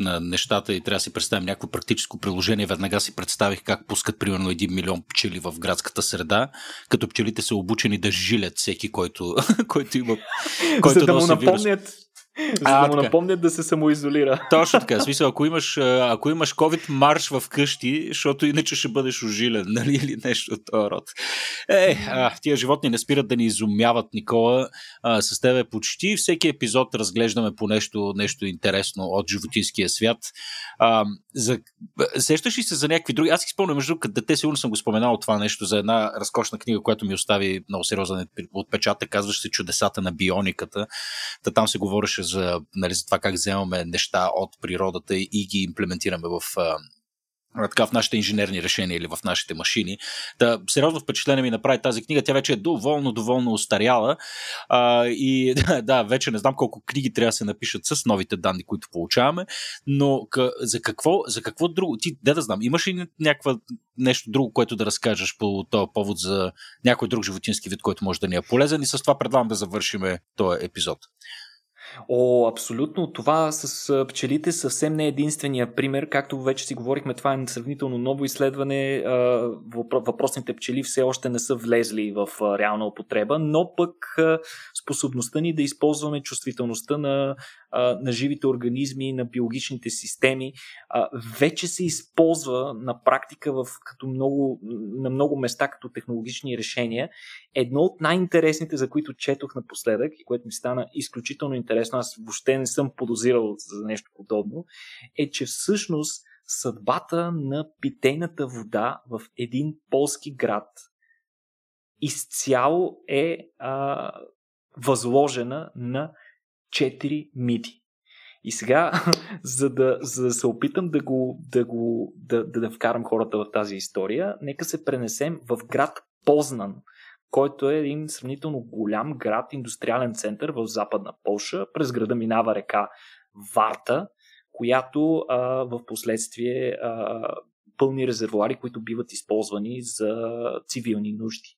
на нещата и трябва да си представим някакво практическо приложение, веднага си представих как пускат примерно 1 милион пчели в градската среда, като пчелите са обучени да жилят всеки, който има... който за да му напомнят... За да му напомнят да се самоизолира. Точно така, в смисъл, ако имаш COVID, марш в къщи, защото иначе ще бъдеш ожилен, нали, или нещо от този род. Тия животни не спират да ни изумяват, Никола. С тебе почти всеки епизод разглеждаме по нещо интересно от животинския свят. Сещаш ли се за някакви други? Аз си спомням, между другото, дете, сигурно съм го споменал това нещо за една разкошна книга, която ми остави много сериозен отпечатък, казваше се "Чудесата на биониката". Та там се говореше за, нали, за това как вземаме неща от природата и ги имплементираме в нашите инженерни решения или в нашите машини. Та, сериозно впечатление ми направи тази книга. Тя вече е доволно остаряла. И да, вече не знам колко книги трябва да се напишат с новите данни, които получаваме, но за какво друго? Ти, да знам, имаш ли нещо друго, което да разкажеш по този повод за някой друг животински вид, който може да ни е полезен, и с това предлагам да завършиме този епизод. О, абсолютно. Това с пчелите съвсем не е единствения пример. Както вече си говорихме, това е сравнително ново изследване. Въпросните пчели все още не са влезли в реална употреба, но пък способността ни да използваме чувствителността на живите организми, на биологичните системи, вече се използва на практика на много места като технологични решения. Едно от най-интересните, за които четох напоследък и което ми стана изключително интересно, аз въобще не съм подозирал за нещо подобно, е, че всъщност съдбата на питейната вода в един полски град изцяло е възложена на 4 миди. И сега, за да се опитам да вкарам хората в тази история, нека се пренесем в град Познан, който е един сравнително голям град, индустриален център в западна Полша. През града минава река Варта, която в последствие пълни резервуари, които биват използвани за цивилни нужди.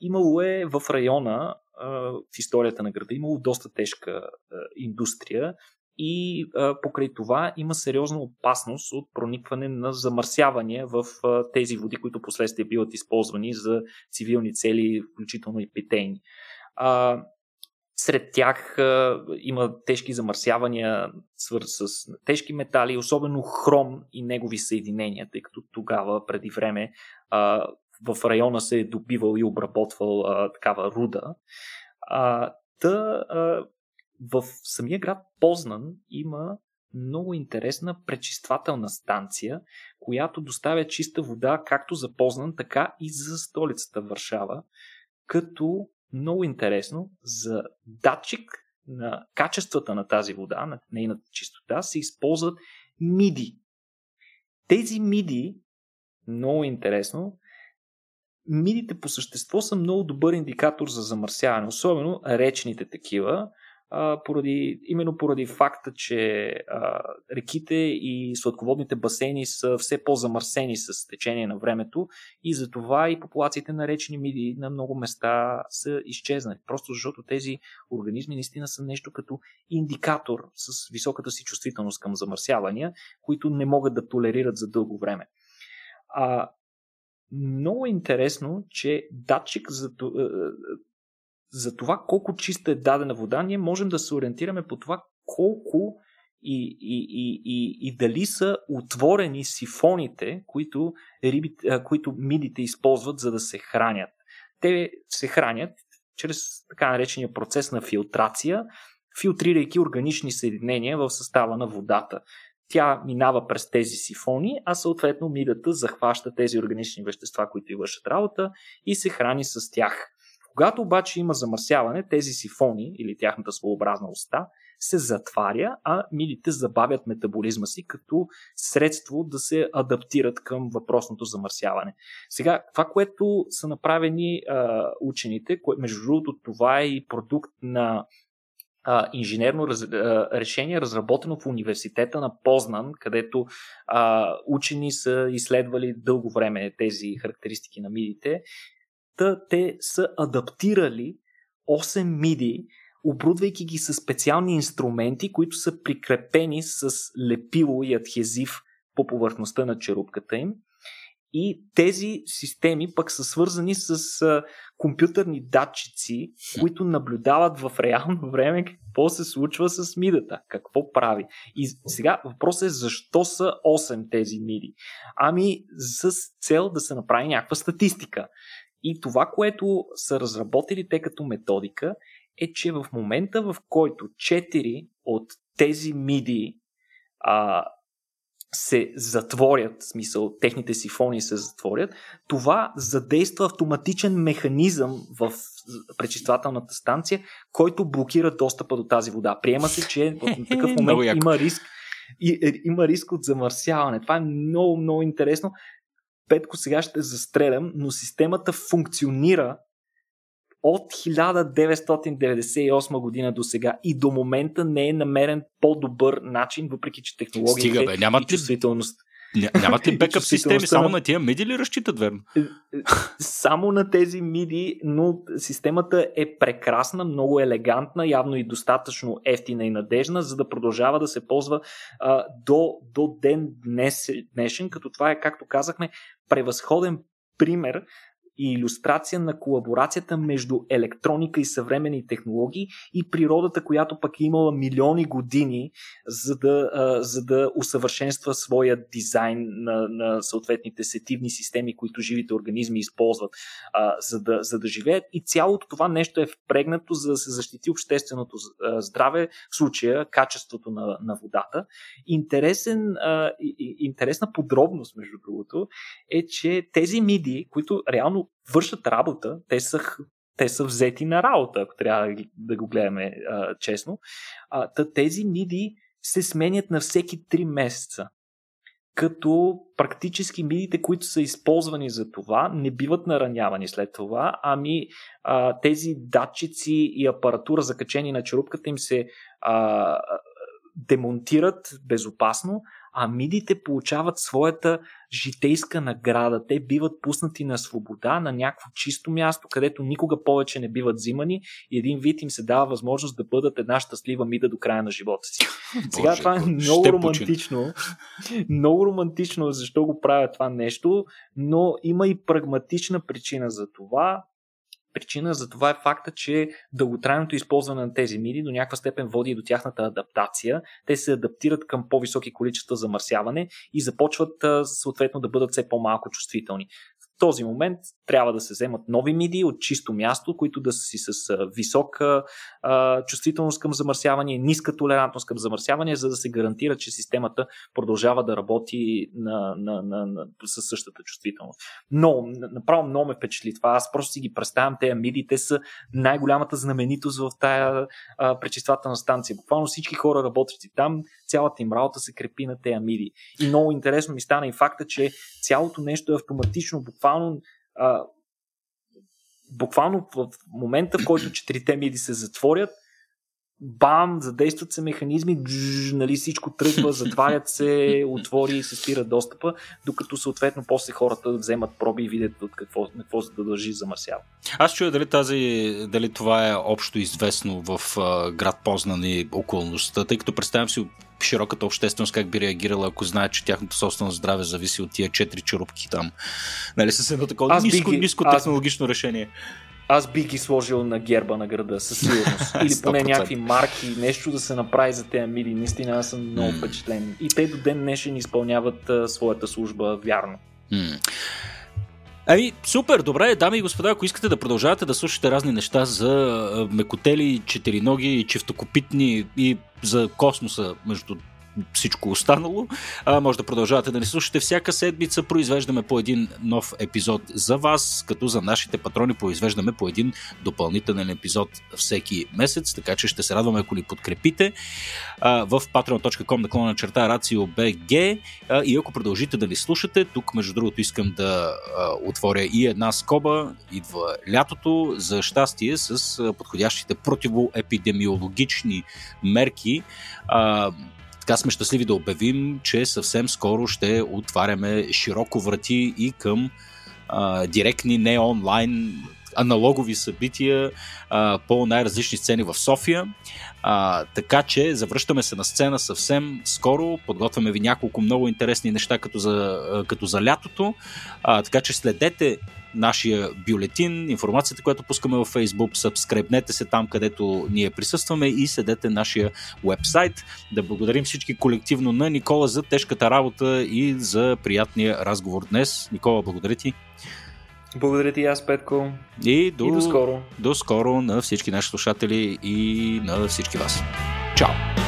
Имало е в района, в историята на града, имало доста тежка индустрия и покрай това има сериозна опасност от проникване на замърсявания в тези води, които последствие биват използвани за цивилни цели, включително и питейни. Сред тях има тежки замърсявания с тежки метали, особено хром и негови съединения, тъй като тогава, преди време, в района се е добивал и обработвал такава руда. В самия град Познан има много интересна пречиствателна станция, която доставя чиста вода както за Познан, така и за столицата Варшава, като много интересно за датчик на качествата на тази вода, на нейната чистота, се използват миди. Тези миди, много интересно, мидите по същество са много добър индикатор за замърсяване, особено речните такива, именно поради факта, че реките и сладководните басейни са все по-замърсени с течение на времето и затова и популациите на речни миди на много места са изчезнали. Просто защото тези организми наистина са нещо като индикатор с високата си чувствителност към замърсявания, които не могат да толерират за дълго време. Много интересно, че датчик за това колко чиста е дадена вода, ние можем да се ориентираме по това колко и дали са отворени сифоните, които мидите използват, за да се хранят. Те се хранят чрез така наречения процес на филтрация, филтрирайки органични съединения в състава на водата. Тя минава през тези сифони, а съответно мидата захваща тези органични вещества, които и вършат работа, и се храни с тях. Когато обаче има замърсяване, тези сифони или тяхната своеобразна уста се затваря, а мидите забавят метаболизма си като средство да се адаптират към въпросното замърсяване. Сега, това, което са направени учените, между другото това е и продукт на инженерно решение, разработено в университета на Познан, където учени са изследвали дълго време тези характеристики на мидите. Те са адаптирали 8 миди, обрудвайки ги с специални инструменти, които са прикрепени с лепило и адхезив по повърхността на черупката им. И тези системи пък са свързани с компютърни датчици, които наблюдават в реално време какво се случва с мидата, какво прави. И сега въпросът е защо са 8 тези миди? Ами с цел да се направи някаква статистика. И това, което са разработили те като методика, е, че в момента, в който 4 от тези миди се затворят, в смисъл техните сифони се затворят, това задейства автоматичен механизъм в пречиствателната станция, който блокира достъпа до тази вода. Приема се, че в такъв момент има риск, има риск от замърсяване. Това е много, много интересно. Петко, сега ще застрелям, но системата функционира от 1998 година до сега и до момента не е намерен по-добър начин, въпреки че технологията и чувствителност. Нямат ли бекъп системи? Само на тия миди ли разчитат, верно? Само на тези миди, но системата е прекрасна, много елегантна, явно и достатъчно ефтина и надежна, за да продължава да се ползва до ден днешен, като това е, както казахме, превъзходен пример и илюстрация на колаборацията между електроника и съвременни технологии и природата, която пък е имала милиони години, за да усъвършенства своя дизайн на съответните сетивни системи, които живите организми използват, за да живеят. И цялото това нещо е впрегнато, за да се защити общественото здраве, в случая качеството на водата. Интересна подробност, между другото, е, че тези миди, които реално вършат работа, те са взети на работа, ако трябва да го гледаме честно. Тези миди се сменят на всеки 3 месеца. Като практически мидите, които са използвани за това, не биват наранявани след това, ами тези датчици и апаратура, закачени на черупката, им се демонтират безопасно, а мидите получават своята житейска награда. Те биват пуснати на свобода, на някакво чисто място, където никога повече не биват взимани и един вид им се дава възможност да бъдат една щастлива мида до края на живота си. Сега това е много романтично. Много романтично, защо го правят това нещо, но има и прагматична причина за това. Причина за това е факта, че дълготрайното използване на тези миди до някаква степен води и до тяхната адаптация. Те се адаптират към по-високи количества замърсяване и започват съответно да бъдат все по-малко чувствителни. В този момент трябва да се вземат нови миди от чисто място, които да са си с висока чувствителност към замърсяване, ниска толерантност към замърсяване, за да се гарантира, че системата продължава да работи със същата чувствителност. Но направо много ме впечатли това. Аз просто си ги представям тези миди. Те са най-голямата знаменитост в тая пречиствателна станция. Буквално всички хора, работещи там, цялата им работа се крепи на тези миди. И много интересно ми стана и факта, че цялото нещо е автоматично, буквално в момента, в който 4-те миди се затворят, бам, задействат се механизми, нали, всичко тръгва, затварят се, отвори и се спира достъпа, докато съответно после хората вземат проби и видят от какво се дължи замърсяване. Аз чуя дали това е общо известно в град Познан и околността, тъй като представям си широката общественост как би реагирала, ако знае, че тяхното собствено здраве зависи от тия 4 черупки там. Нали, с едно такова ниско технологично решение. Аз би ги сложил на герба на града, със сигурност. Или поне някакви марки, нещо да се направи за тези миди. Наистина, аз съм много впечатлен. И те до ден днешен изпълняват своята служба вярно. Ами, супер, добре, дами и господа, ако искате да продължавате да слушате разни неща за мекотели, четириноги, чифтокопитни и за космоса, между всичко останало, може да продължавате да ни слушате. Всяка седмица произвеждаме по един нов епизод за вас, като за нашите патрони произвеждаме по един допълнителен епизод всеки месец, така че ще се радваме, ако ни подкрепите в patreon.com/RACIOBG и ако продължите да ни слушате. Тук, между другото, искам да отворя и една скоба. Идва лятото, за щастие, с подходящите противоепидемиологични мерки. Така сме щастливи да обявим, че съвсем скоро ще отваряме широко врати и към директни, не онлайн аналогови събития по най-различни сцени в София. Така че завръщаме се на сцена съвсем скоро. Подготвяме ви няколко много интересни неща като за лятото. Така че следете нашия бюлетин, информацията, която пускаме във Facebook, сабскребнете се там, където ние присъстваме и следете нашия уебсайт. Да благодарим всички колективно на Никола за тежката работа и за приятния разговор днес. Никола, благодаря ти. Благодаря ти аз, Петко. И до скоро на всички наши слушатели и на всички вас. Чао!